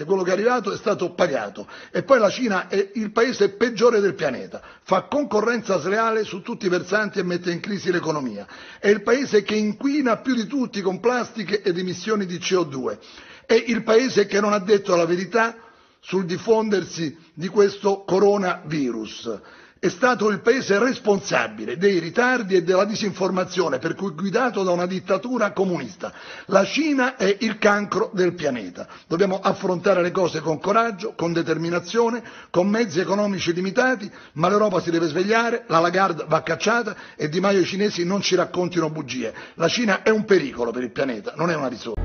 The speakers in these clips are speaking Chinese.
niente, quello che è arrivato è stato pagato. E poi la Cina è il paese peggiore del pianeta, fa concorrenza sleale su tutti i versanti e mette in crisi l'economia. È il paese che inquina più di tutti con plastiche ed emissioni di CO2. È il paese che non ha detto la verità sul diffondersi di questo coronavirus. È stato il paese responsabile dei ritardi e della disinformazione, per cui guidato da una dittatura comunista. La Cina è il cancro del pianeta. Dobbiamo affrontare le cose con coraggio, con determinazione, con mezzi economici limitati, ma l'Europa si deve svegliare, la Lagarde va cacciata e Di Maio e i cinesi non ci raccontino bugie. La Cina è un pericolo per il pianeta, non è una risorsa.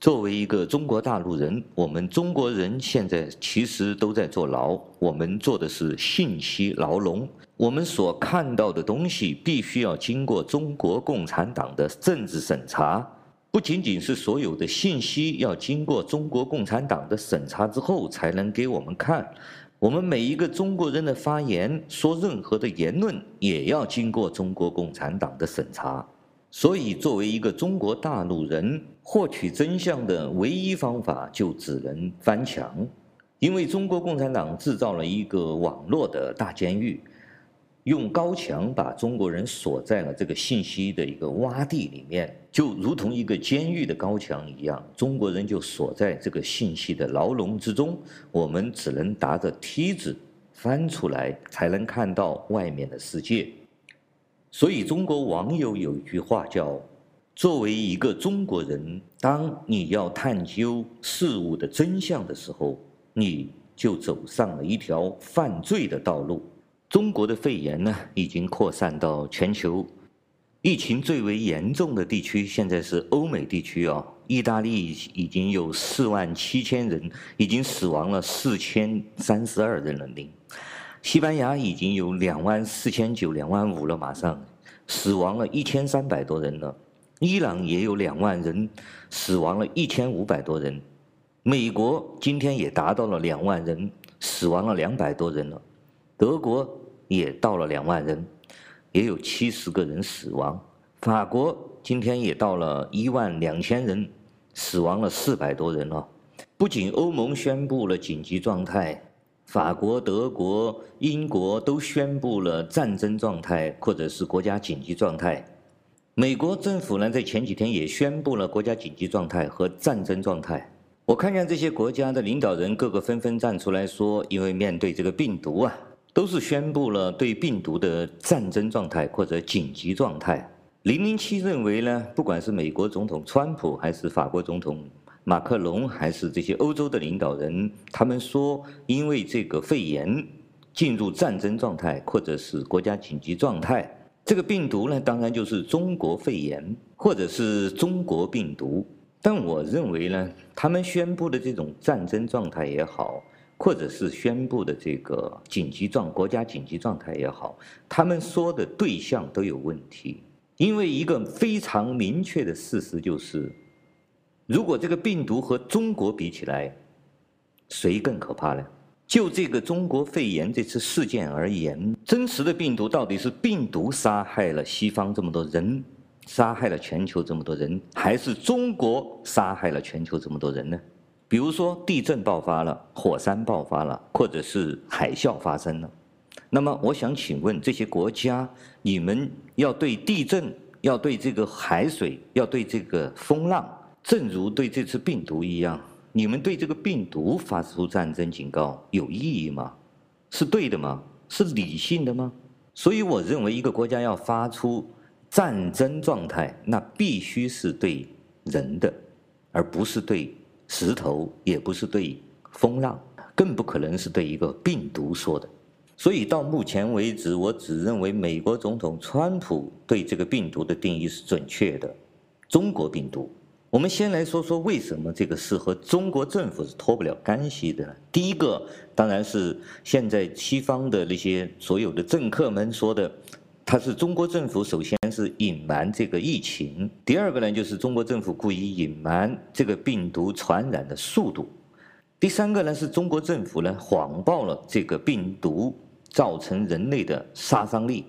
作为一个中国大陆人，我们中国人现在其实都在坐牢，我们做的是信息牢笼。我们所看到的东西必须要经过中国共产党的政治审查，不仅仅是所有的信息要经过中国共产党的审查之后才能给我们看。我们每一个中国人的发言，说任何的言论，也要经过中国共产党的审查。所以，作为一个中国大陆人，获取真相的唯一方法就只能翻墙，因为中国共产党制造了一个网络的大监狱，用高墙把中国人锁在了这个信息的一个洼地里面，就如同一个监狱的高墙一样，中国人就锁在这个信息的牢笼之中，我们只能打着梯子翻出来，才能看到外面的世界。所以，中国网友有一句话叫：“作为一个中国人，当你要探究事物的真相的时候，你就走上了一条犯罪的道路。”中国的肺炎呢，已经扩散到全球，疫情最为严重的地区现在是欧美地区啊，意大利已经有47000人，已经死亡了4032人了。西班牙已经有24900、25000了，马上死亡了1300多人了。伊朗也有20000人，死亡了1500多人。美国今天也达到了20000人，死亡了200多人了。德国也到了20000人，也有70个人死亡。法国今天也到了12000人，死亡了400多人了。不仅欧盟宣布了紧急状态，法国、德国、英国都宣布了战争状态或者是国家紧急状态。美国政府呢，在前几天也宣布了国家紧急状态和战争状态。我看见这些国家的领导人各个纷纷站出来说，因为面对这个病毒啊，都是宣布了对病毒的战争状态或者紧急状态。007认为呢，不管是美国总统川普还是法国总统马克龙还是这些欧洲的领导人，他们说因为这个肺炎进入战争状态或者是国家紧急状态。这个病毒呢，当然就是中国肺炎或者是中国病毒。但我认为呢，他们宣布的这种战争状态也好，或者是宣布的这个国家紧急状态也好，他们说的对象都有问题。因为一个非常明确的事实就是，如果这个病毒和中国比起来，谁更可怕呢？就这个中国肺炎这次事件而言，真实的病毒到底是病毒杀害了西方这么多人，杀害了全球这么多人，还是中国杀害了全球这么多人呢？比如说地震爆发了，火山爆发了，或者是海啸发生了。那么我想请问这些国家，你们要对地震，要对这个海水，要对这个风浪，正如对这次病毒一样，你们对这个病毒发出战争警告有意义吗？是对的吗？是理性的吗？所以我认为一个国家要发出战争状态，那必须是对人的，而不是对石头，也不是对风浪，更不可能是对一个病毒说的。所以到目前为止，我只认为美国总统川普对这个病毒的定义是准确的，中国病毒。我们先来说说为什么这个事和中国政府是脱不了干系的呢？第一个当然是现在西方的那些所有的政客们说的，它是中国政府首先是隐瞒这个疫情，第二个呢就是中国政府故意隐瞒这个病毒传染的速度，第三个呢是中国政府呢谎报了这个病毒造成人类的杀伤力，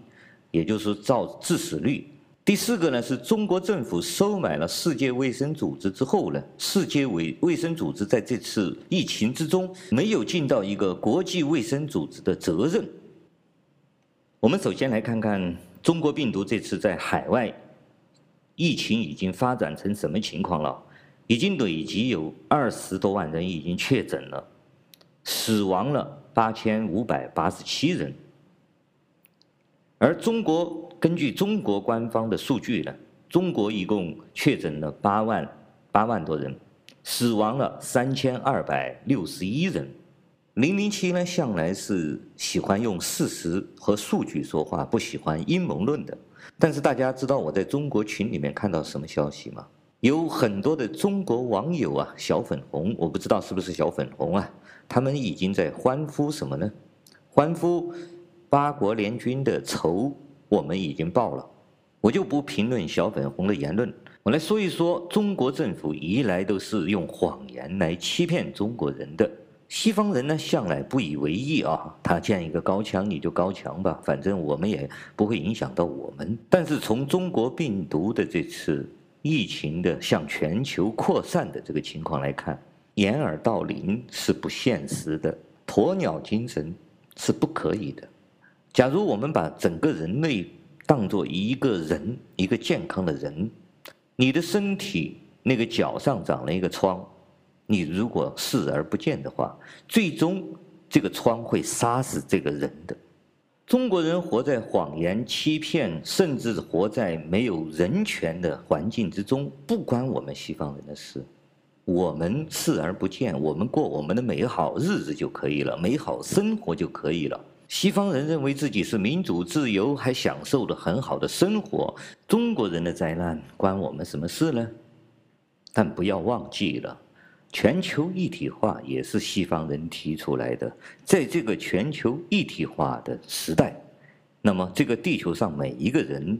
也就是致死率。第四个呢是中国政府收买了世界卫生组织之后呢，世界卫生组织在这次疫情之中没有尽到一个国际卫生组织的责任。我们首先来看看中国病毒这次在海外疫情已经发展成什么情况了，已经累计有20多万人已经确诊了，死亡了8587人。而中国根据中国官方的数据呢，中国一共确诊了8万多人，死亡了3261人。007呢向来是喜欢用事实和数据说话，不喜欢阴谋论的。但是大家知道我在中国群里面看到什么消息吗？有很多的中国网友啊，小粉红，我不知道是不是小粉红啊，他们已经在欢呼什么呢？欢呼八国联军的仇我们已经报了。我就不评论小粉红的言论，我来说一说中国政府一来都是用谎言来欺骗中国人的。西方人呢向来不以为意啊，他建一个高墙你就高墙吧，反正我们也不会影响到我们。但是从中国病毒的这次疫情的向全球扩散的这个情况来看，掩耳盗铃是不现实的，鸵鸟精神是不可以的。假如我们把整个人类当作一个人，一个健康的人，你的身体那个脚上长了一个疮，你如果视而不见的话，最终这个疮会杀死这个人的。中国人活在谎言、欺骗，甚至活在没有人权的环境之中，不关我们西方人的事。我们视而不见，我们过我们的美好日子就可以了，美好生活就可以了。西方人认为自己是民主自由，还享受了很好的生活。中国人的灾难关我们什么事呢？但不要忘记了，全球一体化也是西方人提出来的。在这个全球一体化的时代，那么这个地球上每一个人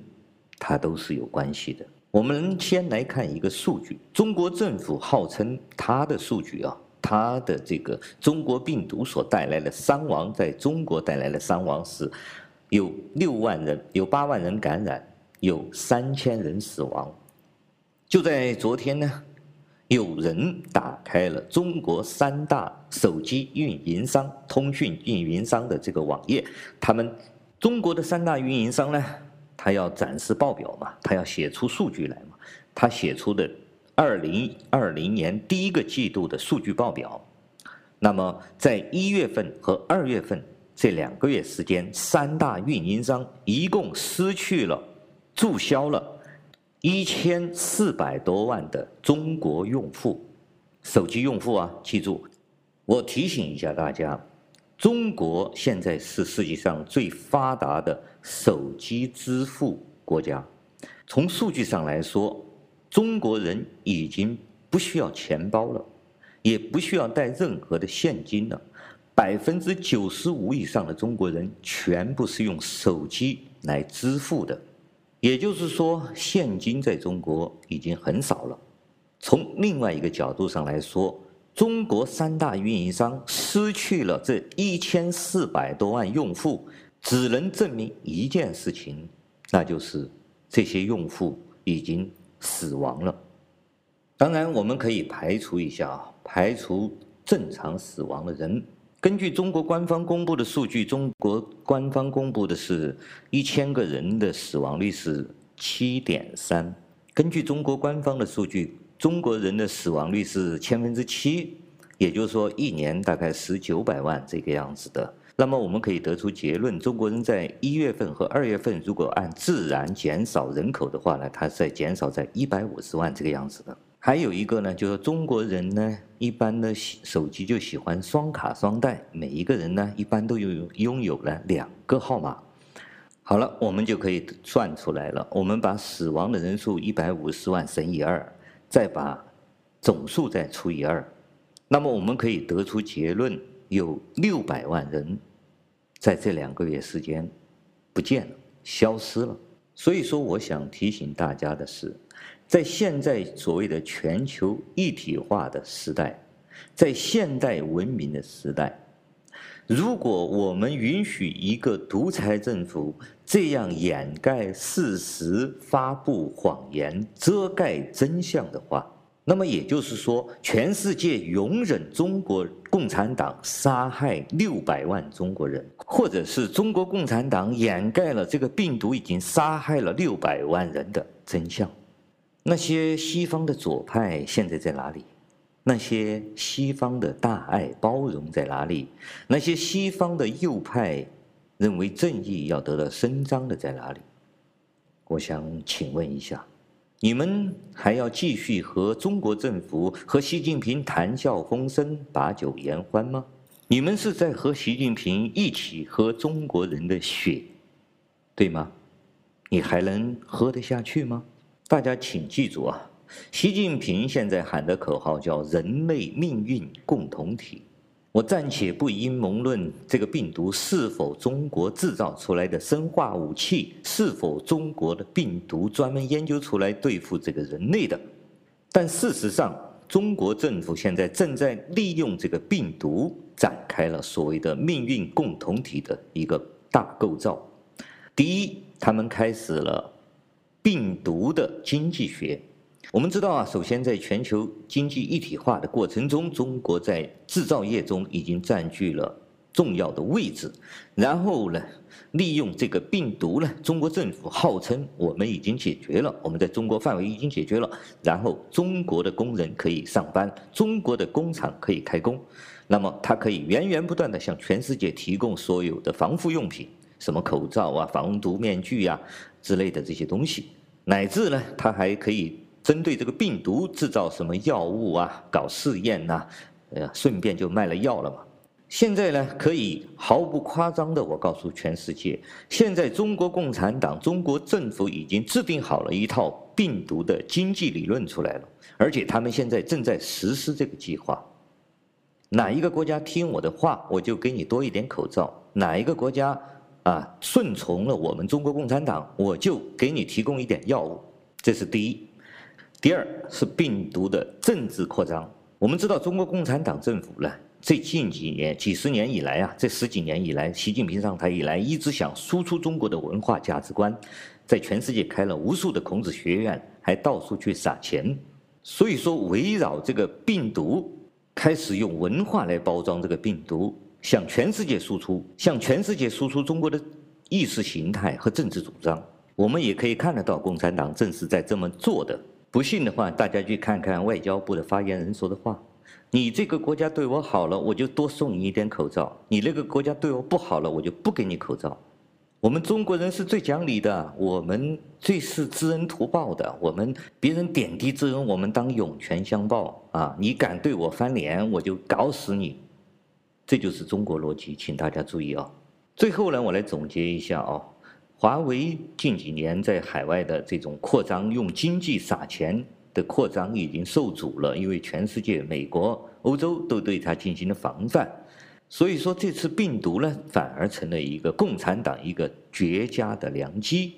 他都是有关系的。我们先来看一个数据，中国政府号称他的数据啊，他的这个中国病毒所带来的伤亡，在中国带来的伤亡是有6万人，有8万人感染，有3000人死亡。就在昨天呢，有人打开了中国3大手机运营商、通讯运营商的这个网页，他们中国的3大运营商呢，他要展示报表嘛，他要写出数据来嘛，他写出的2020年第一个季度的数据报表。那么在1月份和2月份这2个月时间，3大运营商一共注销了1400多万的中国用户，手机用户啊，记住，我提醒一下大家，中国现在是世界上最发达的手机支付国家。从数据上来说，中国人已经不需要钱包了，也不需要带任何的现金了。95%以上的中国人全部是用手机来支付的。也就是说，现金在中国已经很少了。从另外一个角度上来说，中国3大运营商失去了这1400多万用户，只能证明一件事情，那就是这些用户已经死亡了。当然，我们可以排除一下啊，排除正常死亡的人。根据中国官方公布的数据，中国官方公布的是1000个人的死亡率是 7.3。根据中国官方的数据，中国人的死亡率是7%，也就是说一年大概1900万这个样子的。那么我们可以得出结论，中国人在1月份和2月份如果按自然减少人口的话呢，它在减少在150万这个样子的。还有一个呢，就是中国人呢，一般的手机就喜欢双卡双待，每一个人呢，一般都拥有了2个号码。好了，我们就可以算出来了。我们把死亡的人数150万乘以2，再把总数再除以2，那么我们可以得出结论，有600万人在这2个月时间不见了。消失了。所以说，我想提醒大家的是，在现在所谓的全球一体化的时代，在现代文明的时代，如果我们允许一个独裁政府这样掩盖事实、发布谎言、遮盖真相的话，那么也就是说，全世界容忍中国共产党杀害600万中国人，或者是中国共产党掩盖了这个病毒已经杀害了600万人的真相。那些西方的左派现在在哪里？那些西方的大爱包容在哪里？那些西方的右派认为正义要得到伸张的在哪里？我想请问一下，你们还要继续和中国政府和习近平谈笑风生、把酒言欢吗？你们是在和习近平一起喝中国人的血，对吗？你还能喝得下去吗？大家请记住啊，习近平现在喊的口号叫人类命运共同体。我暂且不阴谋论这个病毒是否中国制造出来的生化武器，是否中国的病毒专门研究出来对付这个人类的，但事实上中国政府现在正在利用这个病毒展开了所谓的命运共同体的一个大构造。第一，他们开始了病毒的经济学。我们知道啊，首先在全球经济一体化的过程中，中国在制造业中已经占据了重要的位置。然后呢，利用这个病毒呢，中国政府号称我们已经解决了，我们在中国范围已经解决了，然后中国的工人可以上班，中国的工厂可以开工，那么它可以源源不断地向全世界提供所有的防护用品，什么口罩啊、防毒面具啊之类的这些东西，乃至呢，它还可以针对这个病毒制造什么药物啊，搞试验啊，顺便就卖了药了嘛。现在呢，可以毫不夸张的，我告诉全世界，现在中国共产党、中国政府已经制定好了一套病毒的经济理论出来了，而且他们现在正在实施这个计划。哪一个国家听我的话，我就给你多一点口罩；哪一个国家啊顺从了我们中国共产党，我就给你提供一点药物。这是第一。第二是病毒的政治扩张。我们知道中国共产党政府呢，最近几十年以来啊，这10几年以来，习近平上台以来，一直想输出中国的文化价值观，在全世界开了无数的孔子学院，还到处去撒钱。所以说，围绕这个病毒，开始用文化来包装这个病毒，向全世界输出，向全世界输出中国的意识形态和政治主张。我们也可以看得到，共产党正是在这么做的。不信的话，大家去看看外交部的发言人说的话。你这个国家对我好了，我就多送你一点口罩；你那个国家对我不好了，我就不给你口罩。我们中国人是最讲理的，我们最是知恩图报的。我们别人点滴之恩，我们当涌泉相报啊！你敢对我翻脸，我就搞死你。这就是中国逻辑，请大家注意啊！最后呢，我来总结一下啊。华为近几年在海外的这种扩张，用经济撒钱的扩张已经受阻了，因为全世界、美国、欧洲都对它进行了防范。所以说，这次病毒呢，反而成了一个共产党一个绝佳的良机。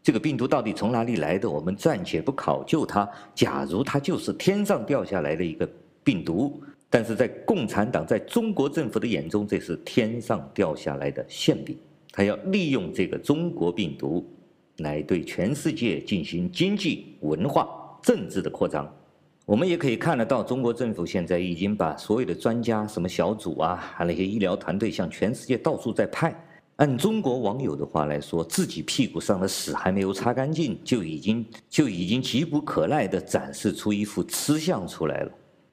这个病毒到底从哪里来的，我们暂且不考究它。假如它就是天上掉下来的一个病毒，但是在共产党、在中国政府的眼中，这是天上掉下来的馅饼。他要利用这个中国病毒来对全世界进行经济、文化、政治的扩张。我们也可以看得到，中国政府现在已经把所有的专家、什么小组啊，还有那些医疗团队向全世界到处在派。按中国网友的话来说，自己屁股上的屎还没有擦干净，就已经急不可耐地展示出一副吃相出来了。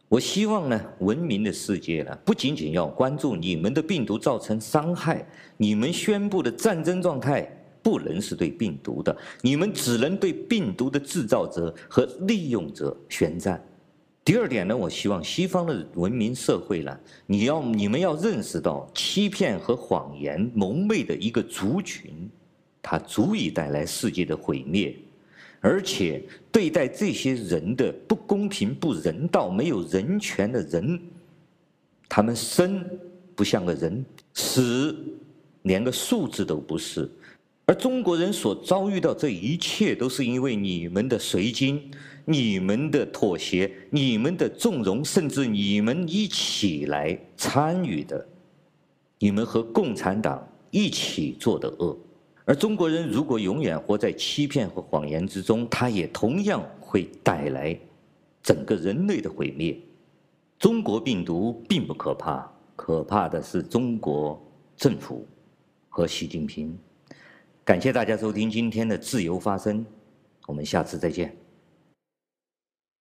我希望呢，文明的世界呢，不仅仅要关注你们的病毒造成伤害，你们宣布的战争状态不能是对病毒的，你们只能对病毒的制造者和利用者宣战。第二点呢，我希望西方的文明社会呢，你们要认识到，欺骗和谎言蒙昧的一个族群，它足以带来世界的毁灭。而且对待这些人的不公平、不人道、没有人权的人，他们生不像个人，死连个数字都不是，而中国人所遭遇到这一切，都是因为你们的随军、你们的妥协、你们的纵容，甚至你们一起来参与的，你们和共产党一起做的恶。而中国人如果永远活在欺骗和谎言之中，他也同样会带来整个人类的毁灭。中国病毒并不可怕，可怕的是中国政府和习近平。感谢大家收听今天的自由发声，我们下次再见。